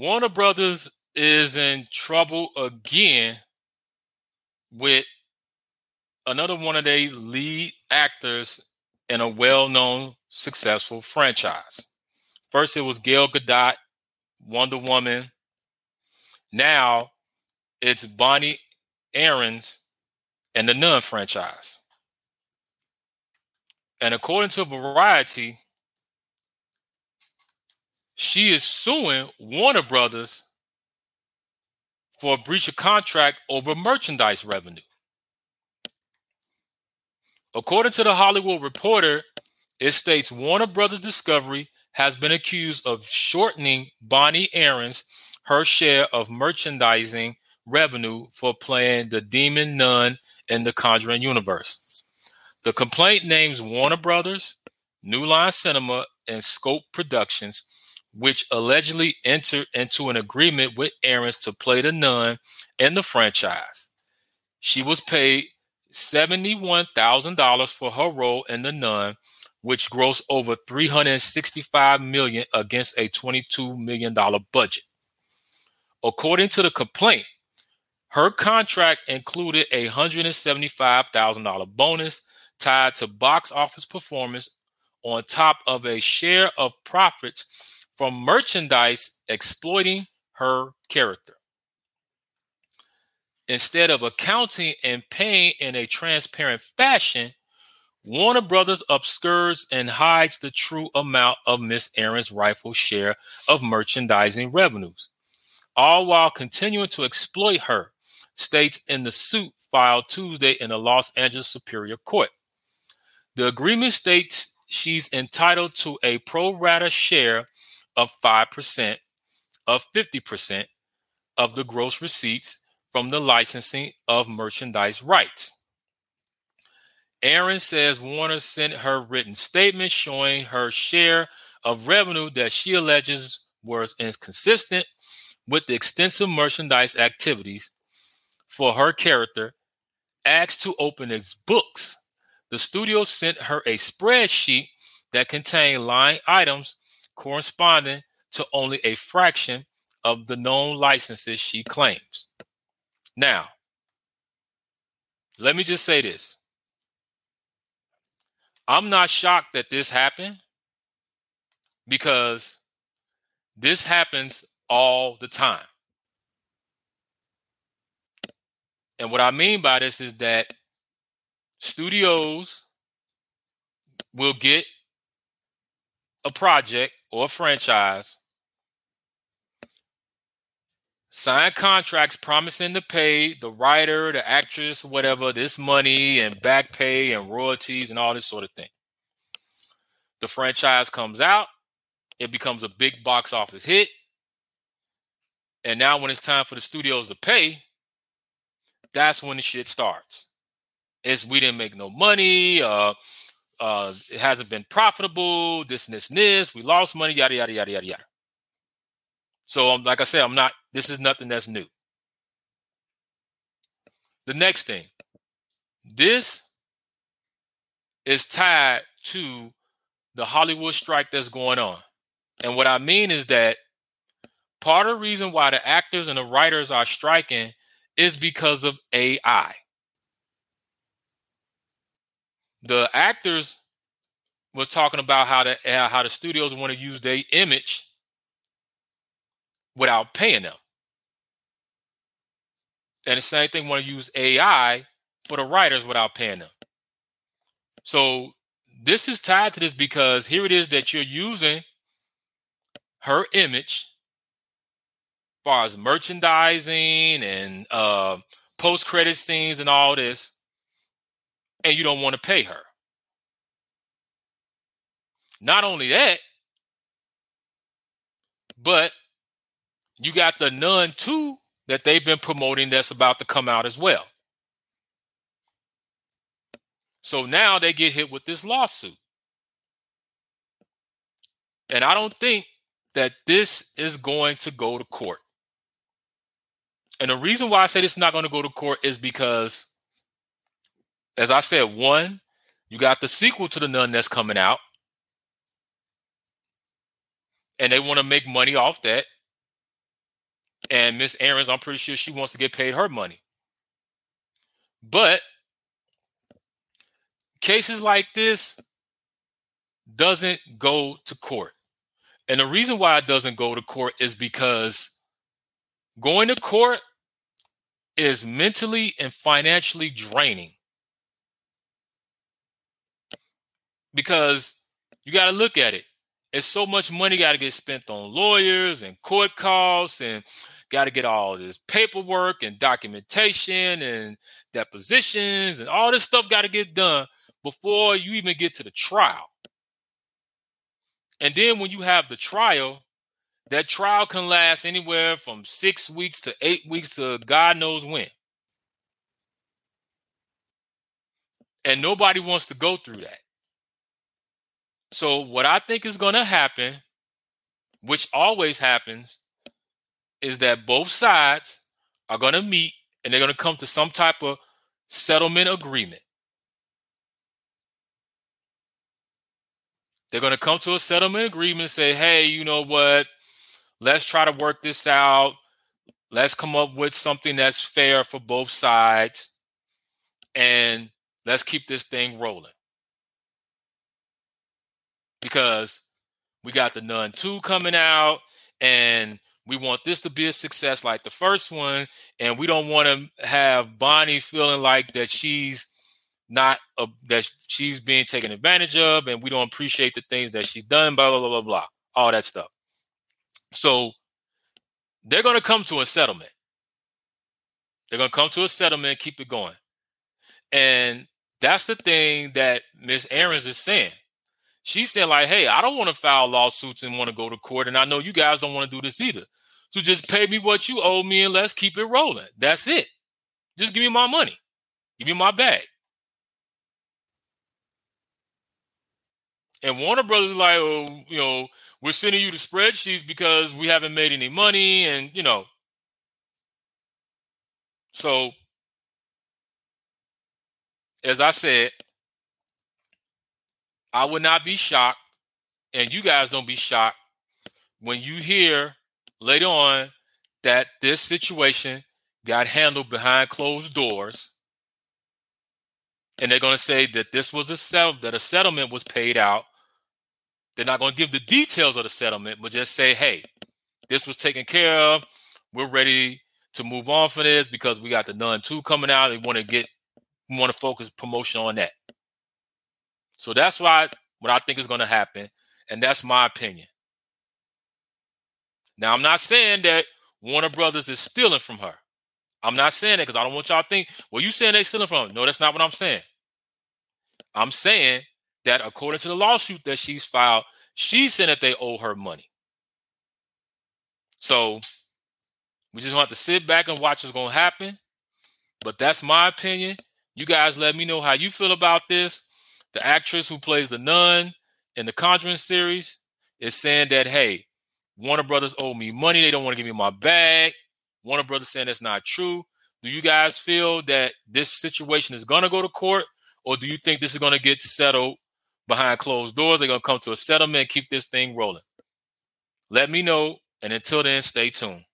Warner Brothers is in trouble again with another one of their lead actors in a well-known, successful franchise. First, it was Gal Gadot, Wonder Woman. Now, it's Bonnie Aarons and the Nun franchise. And according to Variety, she is suing Warner Brothers for a breach of contract over merchandise revenue. According to the Hollywood Reporter, it states Warner Brothers Discovery has been accused of shortening Bonnie Aarons her share of merchandising revenue for playing the demon nun in the Conjuring Universe. The complaint names Warner Brothers, New Line Cinema, and Scope Productions, which allegedly entered into an agreement with Aarons to play the nun in the franchise. She was paid $71,000 for her role in The Nun, which grossed over $365 million against a $22 million budget. According to the complaint, her contract included a $175,000 bonus tied to box office performance on top of a share of profits from merchandise exploiting her character. Instead of accounting and paying in a transparent fashion, Warner Brothers obscures and hides the true amount of Miss Aarons' rightful share of merchandising revenues, all while continuing to exploit her, states in the suit filed Tuesday in the Los Angeles Superior Court. The agreement states she's entitled to a pro rata share of 5%, of 50% of the gross receipts from the licensing of merchandise rights. Aarons says Warner sent her written statement showing her share of revenue that she alleges was inconsistent with the extensive merchandise activities for her character. Asked to open its books, the studio sent her a spreadsheet that contained line items corresponding to only a fraction of the known licenses she claims. Now, let me just say this. I'm not shocked that this happened because this happens all the time. And what I mean by this is that studios will get a project or a franchise, sign contracts promising to pay the writer, the actress, whatever, this money and back pay and royalties and all this sort of thing. The franchise comes out. It becomes a big box office hit. And now when it's time for the studios to pay, that's when the shit starts. It's we didn't make no money. It hasn't been profitable. This and this and this. We lost money, yada, yada, yada, yada, yada. So like I said, this is nothing that's new. The next thing, this is tied to the Hollywood strike that's going on. And what I mean is that part of the reason why the actors and the writers are striking is because of AI. The actors were talking about how the studios want to use their image without paying them. And the same thing, want to use AI for the writers without paying them. So this is tied to this because here it is that you're using her image as far as merchandising and post-credit scenes and all this, and you don't want to pay her. Not only that, but you got The Nun 2 that they've been promoting that's about to come out as well. So now they get hit with this lawsuit. And I don't think that this is going to go to court. And the reason why I say this is not going to go to court is because, as I said, one, you got the sequel to The Nun that's coming out. And they want to make money off that. And Miss Aarons, I'm pretty sure she wants to get paid her money. But cases like this doesn't go to court. And the reason why it doesn't go to court is because going to court is mentally and financially draining. Because you got to look at it. It's so much money got to get spent on lawyers and court costs, and got to get all this paperwork and documentation and depositions and all this stuff got to get done before you even get to the trial. And then when you have the trial, that trial can last anywhere from 6 weeks to 8 weeks to God knows when. And nobody wants to go through that. So what I think is going to happen, which always happens, is that both sides are going to meet and they're going to come to some type of settlement agreement. They're going to come to a settlement agreement and say, hey, you know what? Let's try to work this out. Let's come up with something that's fair for both sides. And let's keep this thing rolling. Because we got The Nun 2 coming out, and we want this to be a success like the first one. And we don't want to have Bonnie feeling like that she's being taken advantage of, and we don't appreciate the things that she's done, blah, blah, blah, blah, blah, all that stuff. So they're going to come to a settlement. They're going to come to a settlement, keep it going. And that's the thing that Miss Aarons is saying. She said, like, hey, I don't want to file lawsuits and want to go to court. And I know you guys don't want to do this either. So just pay me what you owe me and let's keep it rolling. That's it. Just give me my money. Give me my bag. And Warner Brothers is like, oh, you know, we're sending you the spreadsheets because we haven't made any money. And, you know, so as I said, I would not be shocked, and you guys don't be shocked, when you hear later on that this situation got handled behind closed doors, and they're going to say that this was that a settlement was paid out. They're not going to give the details of the settlement, but just say, hey, this was taken care of. We're ready to move on for this because we got The Nun 2 coming out. We want to focus promotion on that. So that's what I think is going to happen, and that's my opinion. Now, I'm not saying that Warner Brothers is stealing from her. I'm not saying that because I don't want y'all to think, well, you saying they're stealing from her. No, that's not what I'm saying. I'm saying that according to the lawsuit that she's filed, she's saying that they owe her money. So we just want to sit back and watch what's going to happen, but that's my opinion. You guys let me know how you feel about this. The actress who plays the nun in the Conjuring series is saying that, hey, Warner Brothers owe me money. They don't want to give me my bag. Warner Brothers saying that's not true. Do you guys feel that this situation is going to go to court, or do you think this is going to get settled behind closed doors? They're going to come to a settlement and keep this thing rolling. Let me know. And until then, stay tuned.